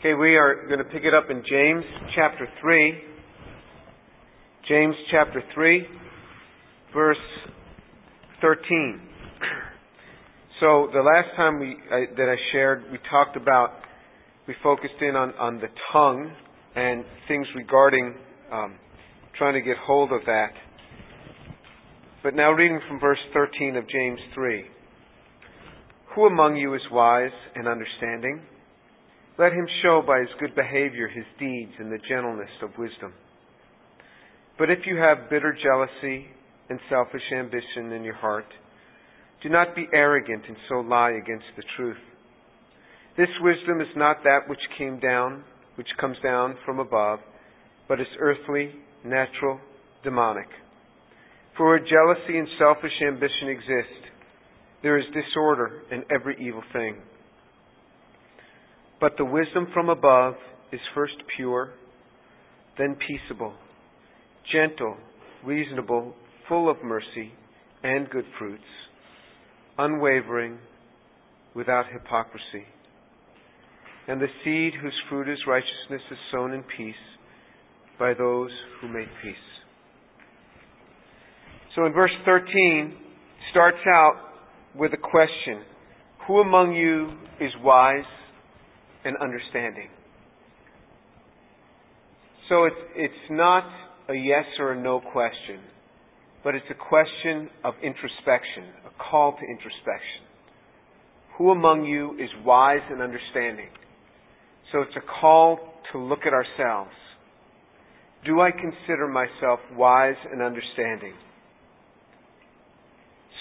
Okay, we are going to pick it up in James chapter 3. James chapter 3, verse 13. So the last time I shared, we talked about, we focused in on the tongue and things regarding trying to get hold of that. But now reading from verse 13 of James 3. Who among you is wise and understanding? Let him show by his good behavior his deeds in the gentleness of wisdom. But if you have bitter jealousy and selfish ambition in your heart, do not be arrogant and so lie against the truth. This wisdom is not that which comes down from above, but is earthly, natural, demonic. For where jealousy and selfish ambition exist, there is disorder in every evil thing. But the wisdom from above is first pure, then peaceable, gentle, reasonable, full of mercy and good fruits, unwavering, without hypocrisy. And the seed whose fruit is righteousness is sown in peace by those who make peace. So in verse 13, starts out with a question. Who among you is wise and understanding? So it's not a yes or a no question, but it's a question of introspection, a call to introspection. Who among you is wise and understanding? So it's a call to look at ourselves. Do I consider myself wise and understanding?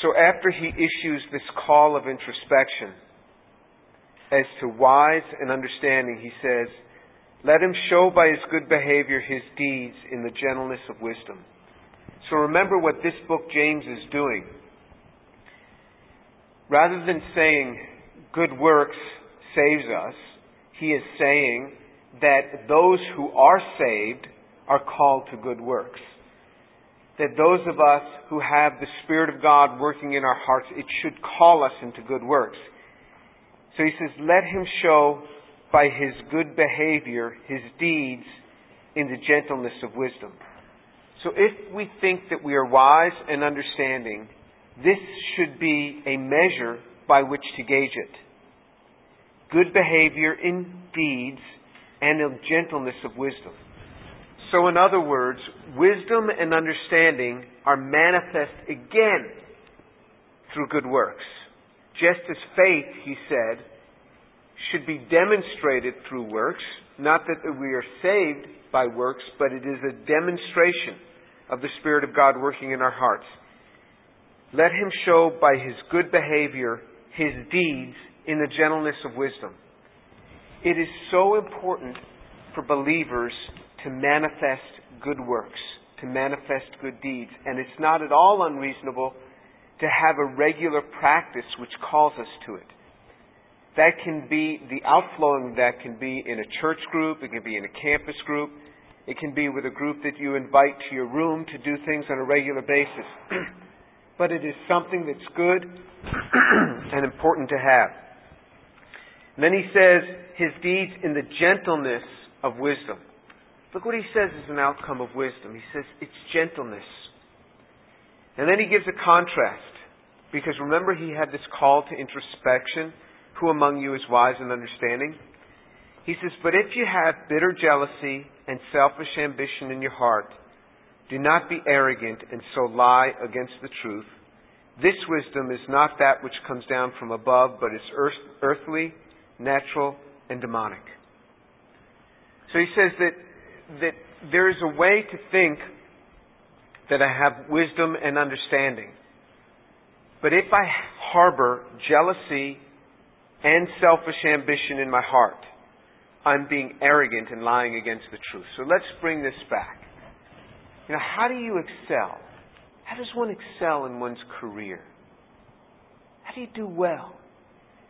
So after he issues this call of introspection as to wise and understanding, he says, let him show by his good behavior his deeds in the gentleness of wisdom. So remember what this book James is doing. Rather than saying good works saves us, he is saying that those who are saved are called to good works. That those of us who have the Spirit of God working in our hearts, it should call us into good works. So he says, let him show by his good behavior his deeds in the gentleness of wisdom. So if we think that we are wise and understanding, this should be a measure by which to gauge it. Good behavior in deeds and in gentleness of wisdom. So in other words, wisdom and understanding are manifest again through good works. Just as faith, he said, should be demonstrated through works. Not that we are saved by works, but it is a demonstration of the Spirit of God working in our hearts. Let him show by his good behavior his deeds in the gentleness of wisdom. It is so important for believers to manifest good works, to manifest good deeds. And it's not at all unreasonable to have a regular practice which calls us to it. That can be the outflowing, that can be in a church group, it can be in a campus group, it can be with a group that you invite to your room to do things on a regular basis. But it is something that's good and important to have. And then he says his deeds in the gentleness of wisdom. Look what he says is an outcome of wisdom. He says it's gentleness. And then he gives a contrast. Because remember he had this call to introspection. Who among you is wise and understanding? He says, but if you have bitter jealousy and selfish ambition in your heart, do not be arrogant and so lie against the truth. This wisdom is not that which comes down from above, but is earthly, natural, and demonic. So he says that there is a way to think that I have wisdom and understanding. But if I harbor jealousy and selfish ambition in my heart, I'm being arrogant and lying against the truth. So let's bring this back. You know, how do you excel? How does one excel in one's career? How do you do well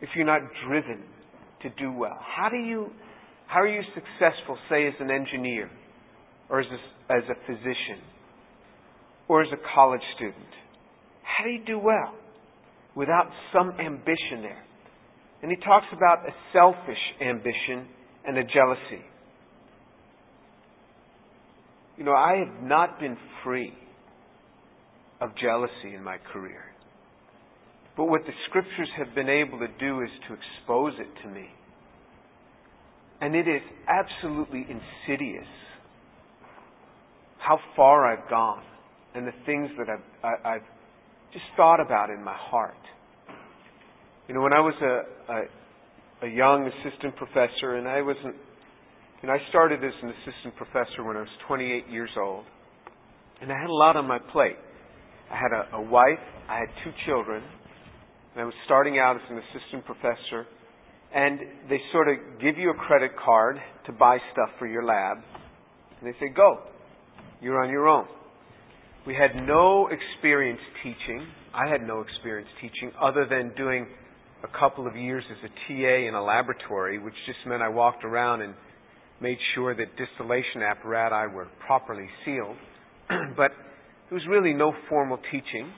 if you're not driven to do well? How are you successful, say, as an engineer or as a physician or as a college student? How do you do well without some ambition there? And he talks about a selfish ambition and a jealousy. You know, I have not been free of jealousy in my career. But what the Scriptures have been able to do is to expose it to me. And it is absolutely insidious how far I've gone and the things that I've just thought about in my heart. You know, when I was a young assistant professor, and I wasn't, you know, I started as an assistant professor when I was 28 years old, and I had a lot on my plate. I had a wife, I had two children, and I was starting out as an assistant professor, and they sort of give you a credit card to buy stuff for your lab, and they say, go, you're on your own. We had no experience teaching. I had no experience teaching other than doing a couple of years as a TA in a laboratory, which just meant I walked around and made sure that distillation apparatus were properly sealed. But there was really no formal teaching.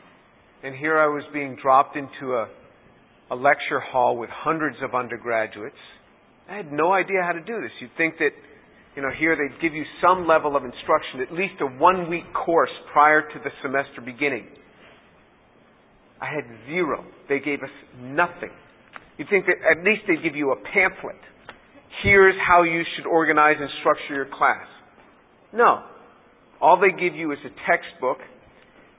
And here I was being dropped into a lecture hall with hundreds of undergraduates. I had no idea how to do this. You'd think that, you know, here they'd give you some level of instruction, at least a one-week course prior to the semester beginning. I had zero. They gave us nothing. You'd think that at least they'd give you a pamphlet. Here's how you should organize and structure your class. No. All they give you is a textbook.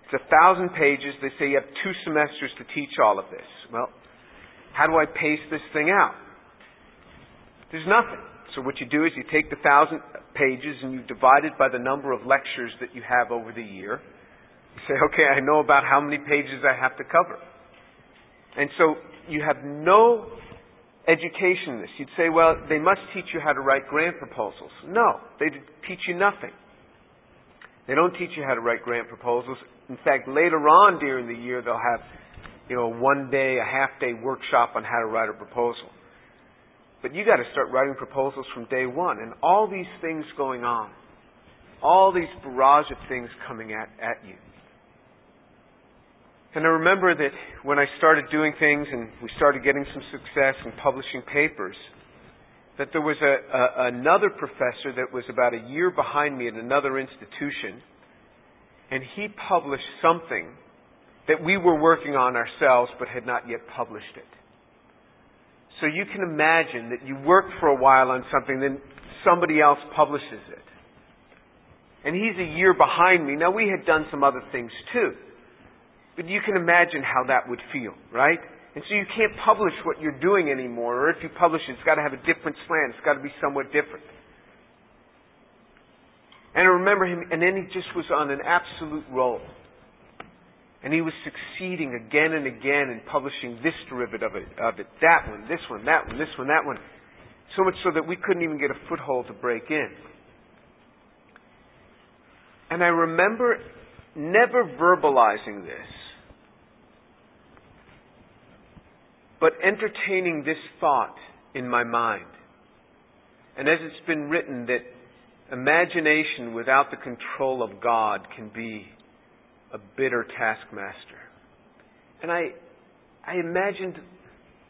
It's 1,000 pages. They say you have 2 semesters to teach all of this. Well, how do I pace this thing out? There's nothing. So what you do is you take the 1,000 pages and you divide it by the number of lectures that you have over the year. You say, okay, I know about how many pages I have to cover. And so you have no education in this. You'd say, well, they must teach you how to write grant proposals. No, they teach you nothing. They don't teach you how to write grant proposals. In fact, later on during the year, they'll have, you know, a half-day workshop on how to write a proposal. But you got to start writing proposals from day one. And all these things going on, all these barrage of things coming at you. And I remember that when I started doing things and we started getting some success and publishing papers, that there was another professor that was about a year behind me at another institution, and he published something that we were working on ourselves but had not yet published it. So you can imagine that you work for a while on something, then somebody else publishes it. And he's a year behind me. Now, we had done some other things too. But you can imagine how that would feel, right? And so you can't publish what you're doing anymore. Or if you publish it, it's got to have a different slant. It's got to be somewhat different. And I remember him, and then he just was on an absolute roll. And he was succeeding again and again in publishing this derivative of it, that one, this one, that one, this one, that one. So much so that we couldn't even get a foothold to break in. And I remember never verbalizing this, but entertaining this thought in my mind. And as it's been written, that imagination without the control of God can be a bitter taskmaster. And I imagined,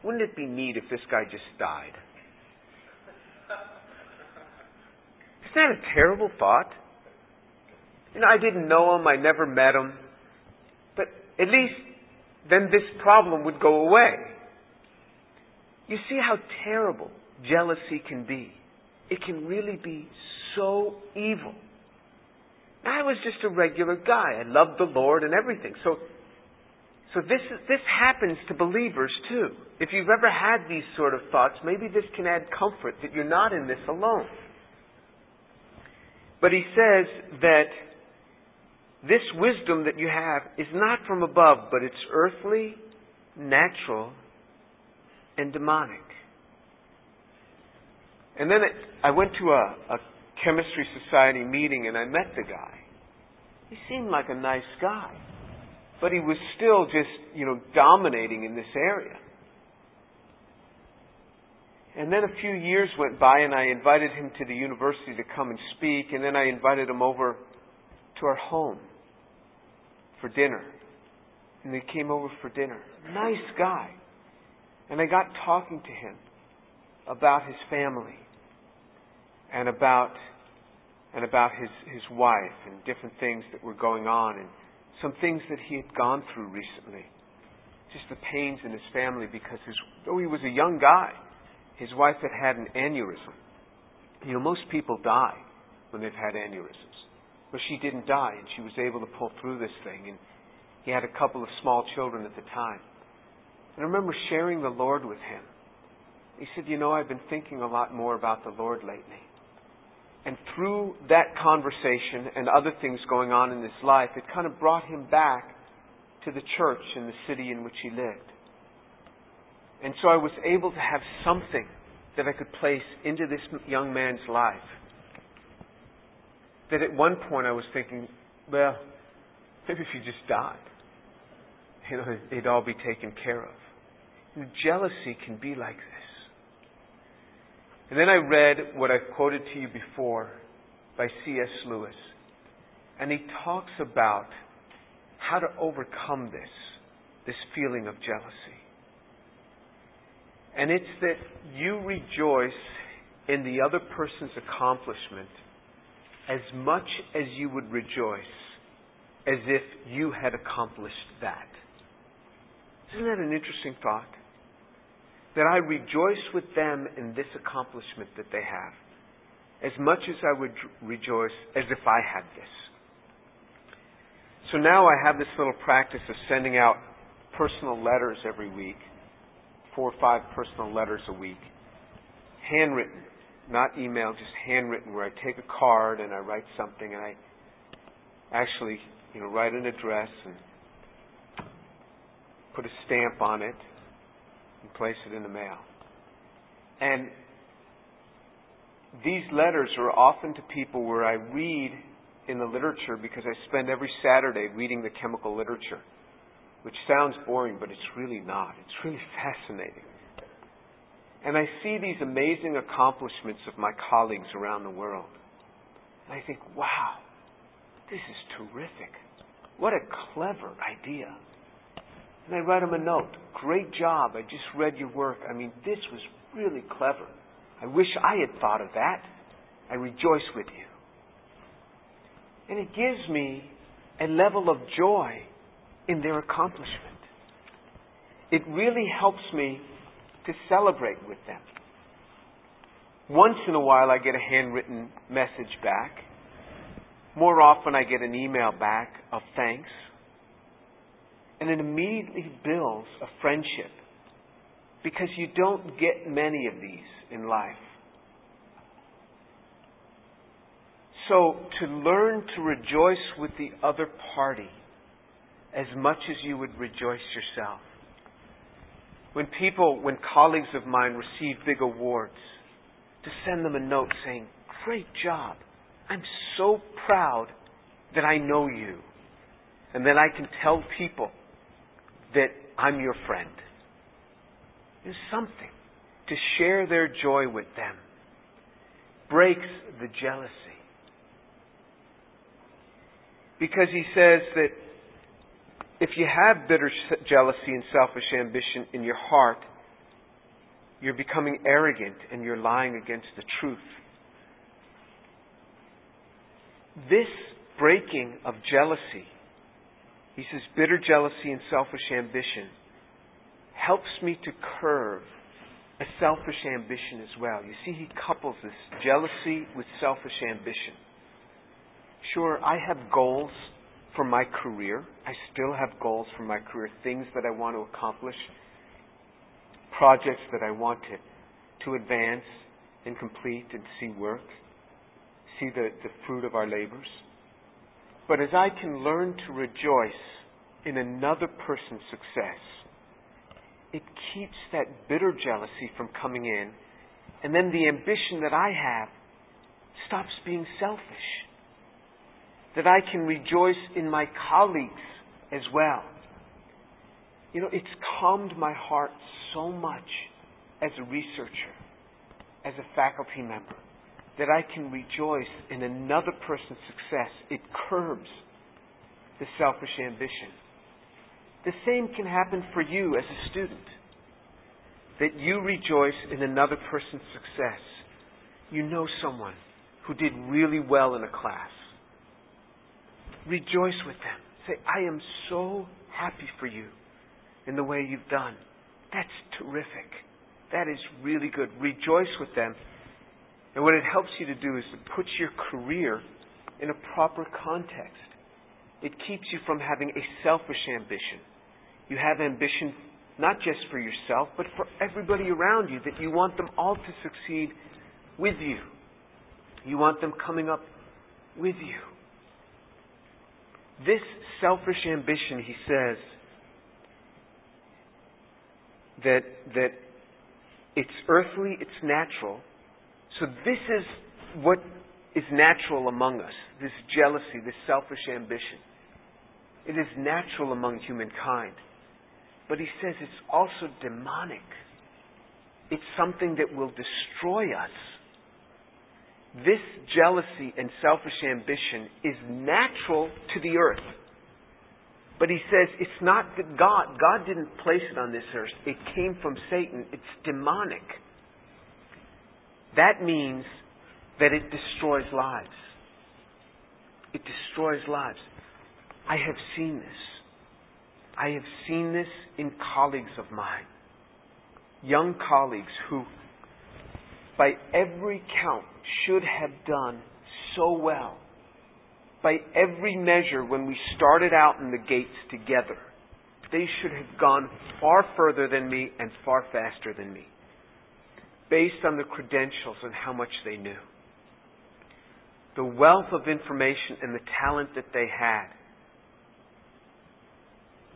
wouldn't it be neat if this guy just died? Isn't that a terrible thought? You know, I didn't know him. I never met him. But at least then this problem would go away. You see how terrible jealousy can be. It can really be so evil. I was just a regular guy. I loved the Lord and everything. So this happens to believers too. If you've ever had these sort of thoughts, maybe this can add comfort that you're not in this alone. But he says that this wisdom that you have is not from above, but it's earthly, natural, and demonic. And then I went to a chemistry society meeting and I met the guy. He seemed like a nice guy, but he was still just, you know, dominating in this area. And then a few years went by and I invited him to the university to come and speak, and then I invited him over to our home for dinner. And they came over for dinner. Nice guy. And I got talking to him about his family and about his wife and different things that were going on and some things that he had gone through recently. Just the pains in his family because though he was a young guy, his wife had had an aneurysm. You know, most people die when they've had aneurysms. But she didn't die, and she was able to pull through this thing. And he had a couple of small children at the time. And I remember sharing the Lord with him. He said, you know, I've been thinking a lot more about the Lord lately. And through that conversation and other things going on in his life, it kind of brought him back to the church in the city in which he lived. And so I was able to have something that I could place into this young man's life. That at one point I was thinking, well, maybe if he just died, you know, it'd all be taken care of. And jealousy can be like this. And then I read what I've quoted to you before by C.S. Lewis. And he talks about how to overcome this feeling of jealousy. And it's that you rejoice in the other person's accomplishment as much as you would rejoice as if you had accomplished that. Isn't that an interesting thought? That I rejoice with them in this accomplishment that they have, as much as I would rejoice as if I had this. So now I have this little practice of sending out personal letters every week, 4 or 5 personal letters a week, handwritten, not email, just handwritten, where I take a card and I write something and I actually, you know, write an address and put a stamp on it and place it in the mail. And these letters are often to people where I read in the literature, because I spend every Saturday reading the chemical literature, which sounds boring, but it's really not. It's really fascinating. And I see these amazing accomplishments of my colleagues around the world. And I think, wow, this is terrific. What a clever idea. And I write them a note. Great job. I just read your work. I mean, this was really clever. I wish I had thought of that. I rejoice with you. And it gives me a level of joy in their accomplishment. It really helps me to celebrate with them. Once in a while I get a handwritten message back. More often I get an email back of thanks. And it immediately builds a friendship, because you don't get many of these in life. So to learn to rejoice with the other party as much as you would rejoice yourself. When colleagues of mine receive big awards, to send them a note saying, great job. I'm so proud that I know you. And then I can tell people that I'm your friend. There's something to share their joy with them. Breaks the jealousy. Because he says that if you have bitter jealousy and selfish ambition in your heart, you're becoming arrogant and you're lying against the truth. This breaking of jealousy, he says, bitter jealousy and selfish ambition, helps me to curb a selfish ambition as well. You see, he couples this jealousy with selfish ambition. Sure, I have goals for my career. I still have goals for my career, things that I want to accomplish, projects that I want to advance and complete and see work, see the fruit of our labors. But as I can learn to rejoice in another person's success, it keeps that bitter jealousy from coming in, and then the ambition that I have stops being selfish. That I can rejoice in my colleagues as well. You know, it's calmed my heart so much as a researcher, as a faculty member, that I can rejoice in another person's success. It curbs the selfish ambition. The same can happen for you as a student, that you rejoice in another person's success. you know someone who did really well in a class, rejoice with them. Say, I am so happy for you in the way you've done. That's terrific. That is really good. Rejoice with them. And what it helps you to do is to put your career in a proper context. It keeps you from having a selfish ambition. You have ambition not just for yourself, but for everybody around you, that you want them all to succeed with you. You want them coming up with you. This selfish ambition, he says, that it's earthly, it's natural. So this is what is natural among us, this jealousy, this selfish ambition. It is natural among humankind. But he says it's also demonic. It's something that will destroy us. This jealousy and selfish ambition is natural to the earth. But he says it's not God. God didn't place it on this earth. It came from Satan. It's demonic. That means that it destroys lives. It destroys lives. I have seen this. I have seen this in colleagues of mine. Young colleagues who, by every count, should have done so well. By every measure, when we started out in the gates together, they should have gone far further than me and far faster than me, based on the credentials and how much they knew. The wealth of information and the talent that they had.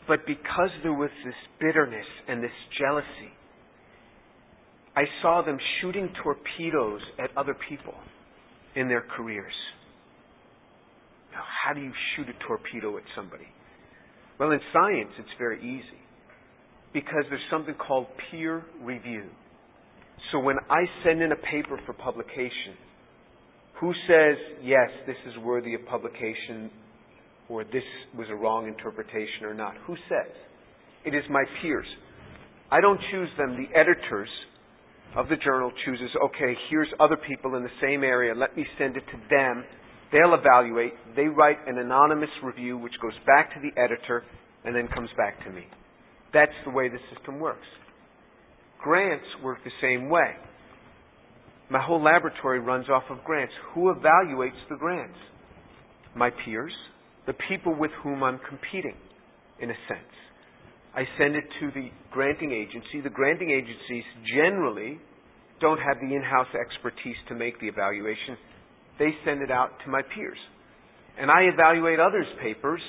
But because there was this bitterness and this jealousy, I saw them shooting torpedoes at other people in their careers. Now, how do you shoot a torpedo at somebody? Well, in science, it's very easy because there's something called peer review. So when I send in a paper for publication, who says, yes, this is worthy of publication, or this was a wrong interpretation or not? Who says? It is my peers. I don't choose them. The editors of the journal chooses, okay, here's other people in the same area. Let me send it to them. They'll evaluate. They write an anonymous review which goes back to the editor and then comes back to me. That's the way the system works. Grants work the same way. My whole laboratory runs off of grants. Who evaluates the grants? My peers, the people with whom I'm competing, in a sense. I send it to the granting agency. The granting agencies generally don't have the in-house expertise to make the evaluation. They send it out to my peers. And I evaluate others' papers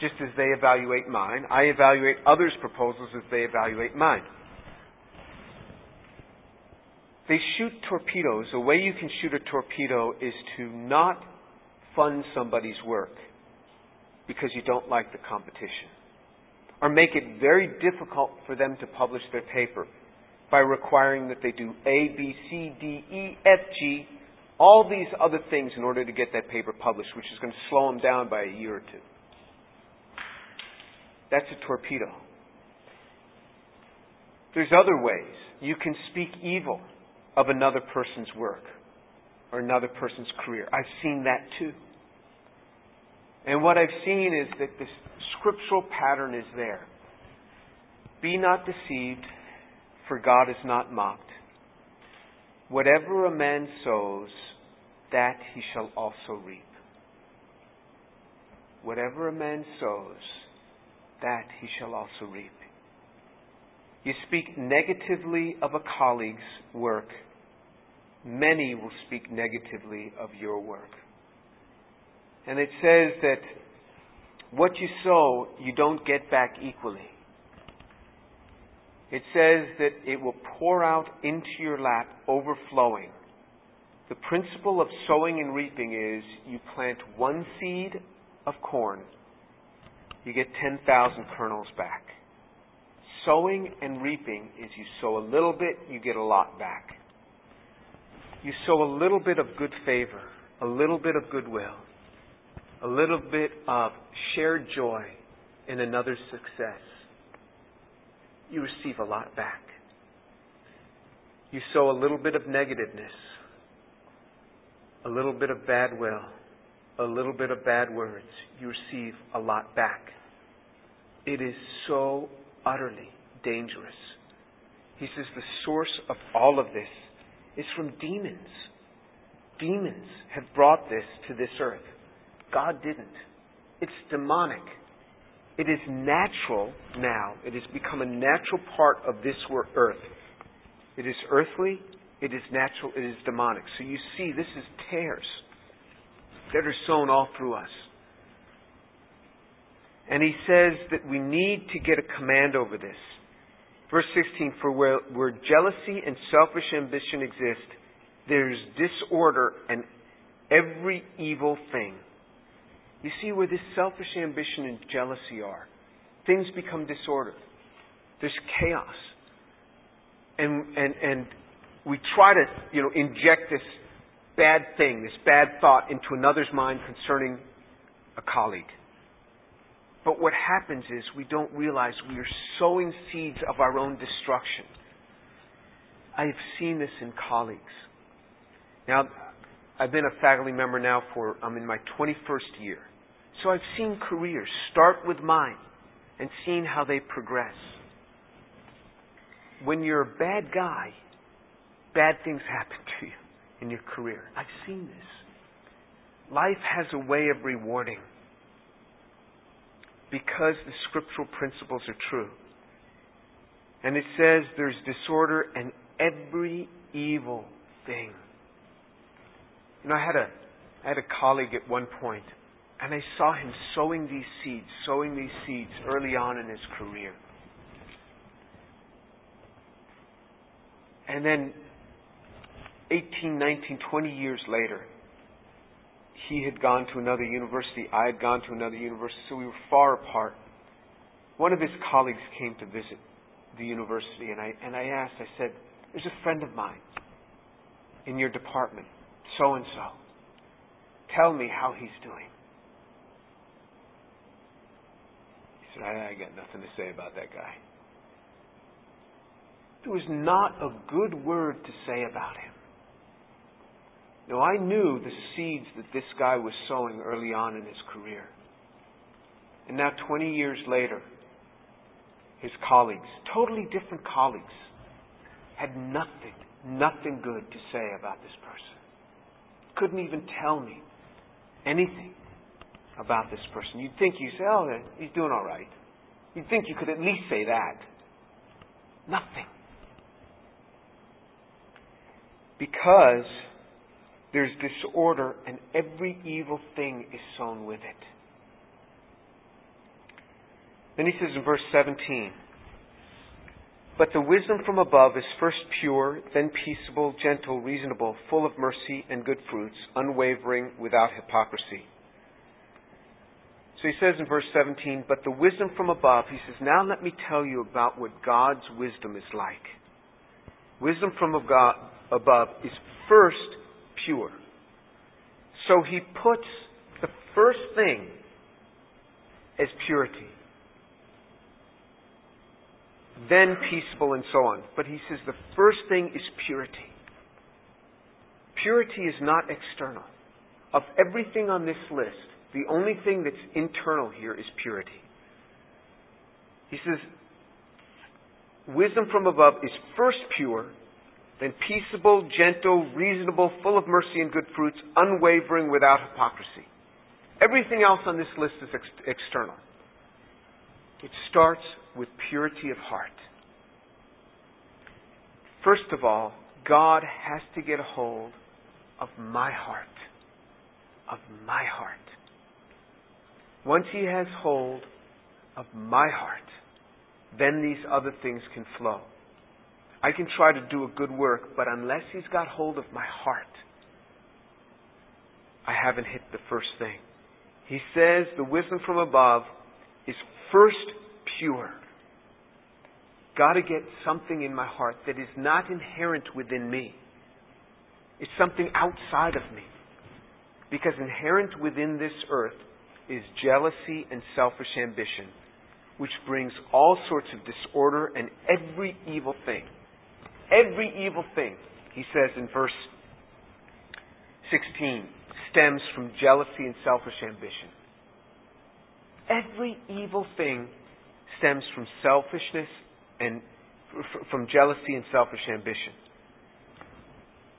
just as they evaluate mine. I evaluate others' proposals as they evaluate mine. They shoot torpedoes. The way you can shoot a torpedo is to not fund somebody's work because you don't like the competition, or make it very difficult for them to publish their paper by requiring that they do A, B, C, D, E, F, G, all these other things in order to get that paper published, which is going to slow them down by a year or two. That's a torpedo. There's other ways. You can speak evil of another person's work or another person's career. I've seen that too. And what I've seen is that this scriptural pattern is there. Be not deceived, for God is not mocked. Whatever a man sows, that he shall also reap. Whatever a man sows, that he shall also reap. You speak negatively of a colleague's work, many will speak negatively of your work. And it says that what you sow, you don't get back equally. It says that it will pour out into your lap, overflowing. The principle of sowing and reaping is you plant one seed of corn, you get 10,000 kernels back. Sowing and reaping is you sow a little bit, you get a lot back. You sow a little bit of good favor, a little bit of goodwill, a little bit of shared joy in another's success. You receive a lot back. You sow a little bit of negativeness, A little bit of bad will, a little bit of bad words, you receive a lot back. It is so utterly dangerous. He says the source of all of this is from demons. Demons have brought this to this earth. God didn't. It's demonic. It is natural now. It has become a natural part of this earth. It is earthly, it is natural, it is demonic. So you see, this is tares that are sown all through us. And he says that we need to get a command over this. Verse 16, for where jealousy and selfish ambition exist, there's disorder and every evil thing. You see where this selfish ambition and jealousy are. Things become disordered. There's chaos. And we try to, inject this bad thing, this bad thought into another's mind concerning a colleague. But what happens is we don't realize we are sowing seeds of our own destruction. I have seen this in colleagues. Now, I've been a faculty member now I'm in my 21st year. So I've seen careers start with mine and seen how they progress. When you're a bad guy, bad things happen to you in your career. I've seen this. Life has a way of rewarding because the scriptural principles are true. And it says there's disorder and every evil thing. I had a colleague at one point, and I saw him sowing these seeds early on in his career. And then 18, 19, 20 years later, he had gone to another university. I had gone to another university, so we were far apart. One of his colleagues came to visit the university, and I asked, I said, there's a friend of mine in your department, so-and-so. Tell me how he's doing. He said, I got nothing to say about that guy. There was not a good word to say about him. Now, I knew the seeds that this guy was sowing early on in his career. And now 20 years later, his colleagues, totally different colleagues, had nothing good to say about this person. Couldn't even tell me anything about this person. You'd think you say, oh, he's doing all right. You'd think you could at least say that. Nothing. Because there's disorder and every evil thing is sown with it. Then he says in verse 17, but the wisdom from above is first pure, then peaceable, gentle, reasonable, full of mercy and good fruits, unwavering, without hypocrisy. So he says in verse 17, but the wisdom from above, he says, now let me tell you about what God's wisdom is like. Wisdom from above is first pure. So he puts the first thing as purity. Then peaceable and so on. But he says the first thing is purity. Purity is not external. Of everything on this list, the only thing that's internal here is purity. He says, wisdom from above is first pure, then peaceable, gentle, reasonable, full of mercy and good fruits, unwavering, without hypocrisy. Everything else on this list is external. It starts with purity of heart. First of all, God has to get a hold of my heart. Of my heart. Once he has hold of my heart, then these other things can flow. I can try to do a good work, but unless he's got hold of my heart, I haven't hit the first thing. He says the wisdom from above is first pure. Got to get something in my heart that is not inherent within me. It's something outside of me. Because inherent within this earth is jealousy and selfish ambition, which brings all sorts of disorder and every evil thing. Every evil thing, he says in verse 16 stems from jealousy and selfish ambition. Every evil thing stems from selfishness and from jealousy and selfish ambition.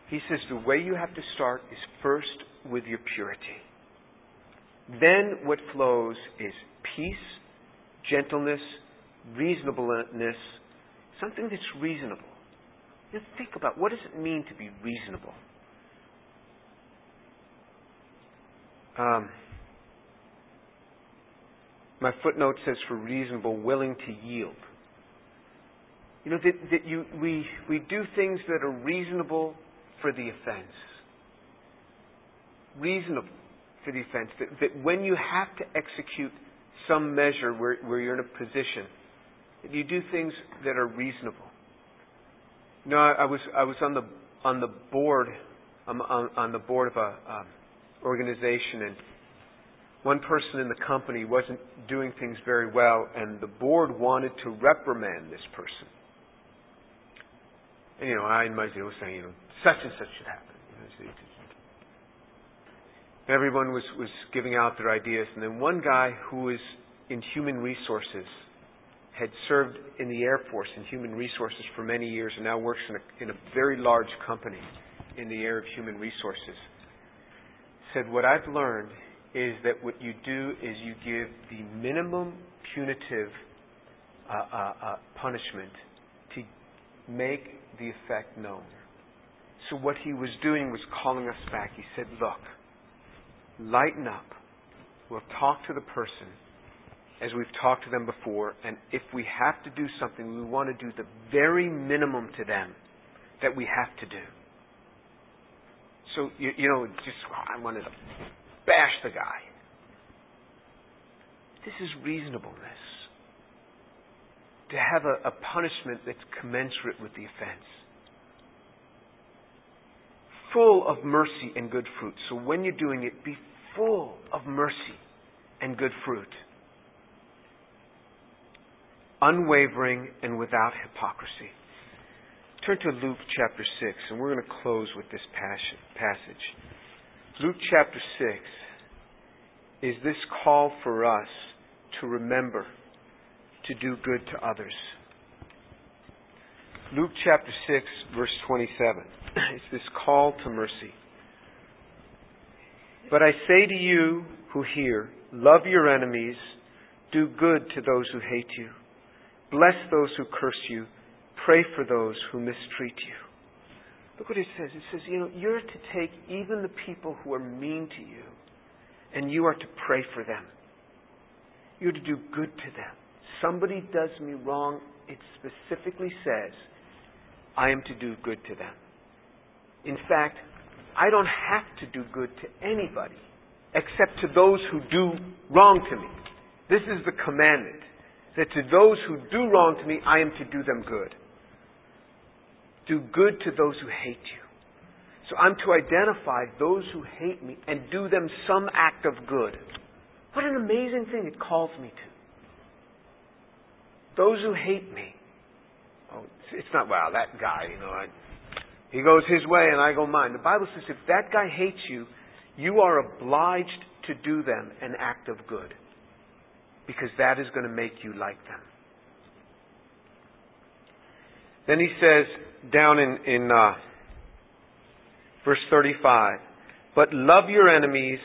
He says the way you have to start is first with your purity. Then what flows is peace, gentleness, reasonableness, something that's reasonable. You think about, what does it mean to be reasonable? My footnote says for reasonable, willing to yield. You know, we do things that are reasonable for the offense. Reasonable for the offense. That when you have to execute some measure where you're in a position, that you do things that are reasonable. You know, I was on the board of a organization, and one person in the company wasn't doing things very well, and the board wanted to reprimand this person. And, you know, I and my deal was saying, you know, such and such should happen. Everyone was giving out their ideas, and then one guy who is in human resources had served in the Air Force in human resources for many years and now works in a very large company in the area of human resources, said, what I've learned is that what you do is you give the minimum punitive punishment to make the effect known. So what he was doing was calling us back. He said, look, lighten up. We'll talk to the person as we've talked to them before, and if we have to do something, we want to do the very minimum to them that we have to do. So, I wanted to bash the guy. This is reasonableness. To have a punishment that's commensurate with the offense. Full of mercy and good fruit. So when you're doing it, be full of mercy and good fruit. Unwavering and without hypocrisy. Turn to Luke chapter 6, and we're going to close with this passage. Luke chapter 6 is this call for us to remember to do good to others. Luke chapter 6, verse 27. It's this call to mercy. But I say to you who hear, love your enemies, do good to those who hate you. Bless those who curse you. Pray for those who mistreat you. Look what it says. It says, you're to take even the people who are mean to you, and you are to pray for them. You're to do good to them. Somebody does me wrong, it specifically says, I am to do good to them. In fact, I don't have to do good to anybody except to those who do wrong to me. This is the commandment. That to those who do wrong to me, I am to do them good. Do good to those who hate you. So I'm to identify those who hate me and do them some act of good. What an amazing thing it calls me to. Those who hate me. Oh, it's not, wow, that guy, he goes his way and I go mine. The Bible says if that guy hates you, you are obliged to do them an act of good. Because that is going to make you like them. Then he says down in verse 35, but love your enemies,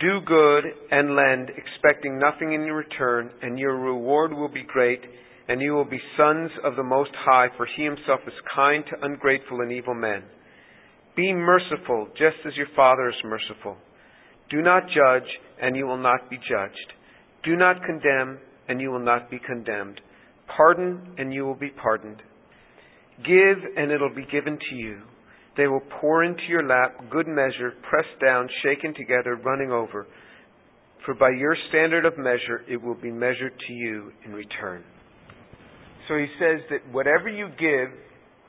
do good and lend, expecting nothing in return, and your reward will be great, and you will be sons of the Most High, for He Himself is kind to ungrateful and evil men. Be merciful, just as your Father is merciful. Do not judge, and you will not be judged. Do not condemn, and you will not be condemned. Pardon, and you will be pardoned. Give, and it will be given to you. They will pour into your lap good measure, pressed down, shaken together, running over. For by your standard of measure, it will be measured to you in return. So he says that whatever you give,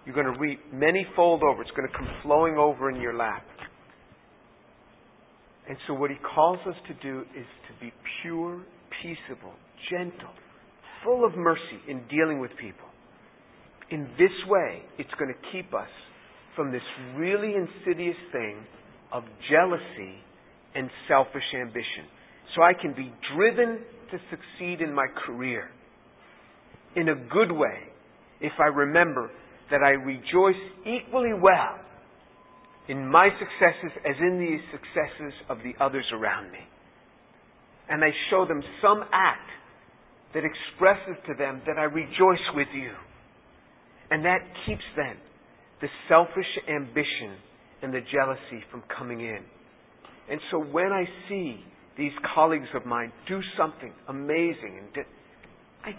you're going to reap many fold over. It's going to come flowing over in your lap. And so what he calls us to do is to be pure, peaceable, gentle, full of mercy in dealing with people. In this way, it's going to keep us from this really insidious thing of jealousy and selfish ambition, so I can be driven to succeed in my career in a good way if I remember that I rejoice equally well in my successes as in the successes of the others around me. And I show them some act that expresses to them that I rejoice with you. And that keeps then the selfish ambition and the jealousy from coming in. And so when I see these colleagues of mine do something amazing, and I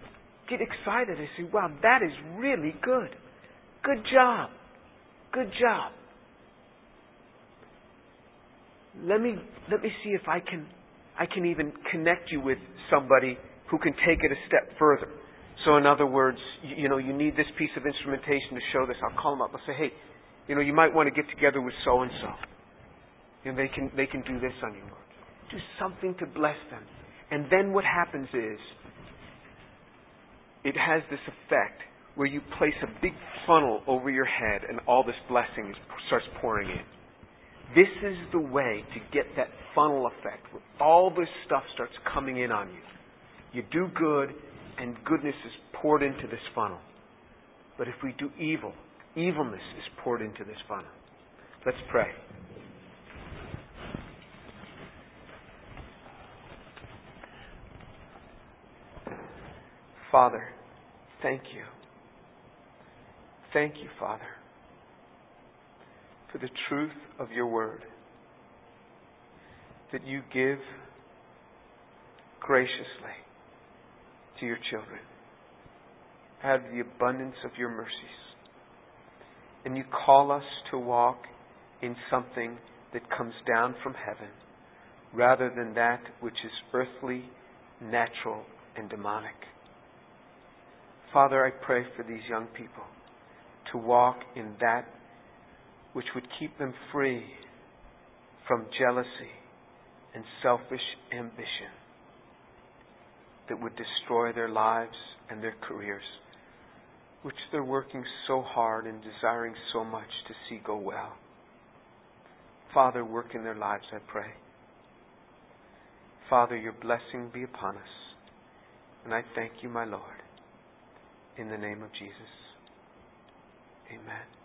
get excited. I say, wow, that is really good. Good job. Good job. Let me see if I can even connect you with somebody who can take it a step further. So in other words, you need this piece of instrumentation to show this. I'll call them up. I'll say, hey, you might want to get together with so and so. And they can do this on your work. Do something to bless them. And then what happens is it has this effect where you place a big funnel over your head and all this blessing starts pouring in. This is the way to get that funnel effect where all this stuff starts coming in on you. You do good, and goodness is poured into this funnel. But if we do evil, evilness is poured into this funnel. Let's pray. Father, thank you. Thank you, Father, for the truth of your word, that you give graciously to your children out of the abundance of your mercies. And you call us to walk in something that comes down from heaven rather than that which is earthly, natural, and demonic. Father, I pray for these young people to walk in that which would keep them free from jealousy and selfish ambition that would destroy their lives and their careers, which they're working so hard and desiring so much to see go well. Father, work in their lives, I pray. Father, your blessing be upon us. And I thank you, my Lord, in the name of Jesus. Amen.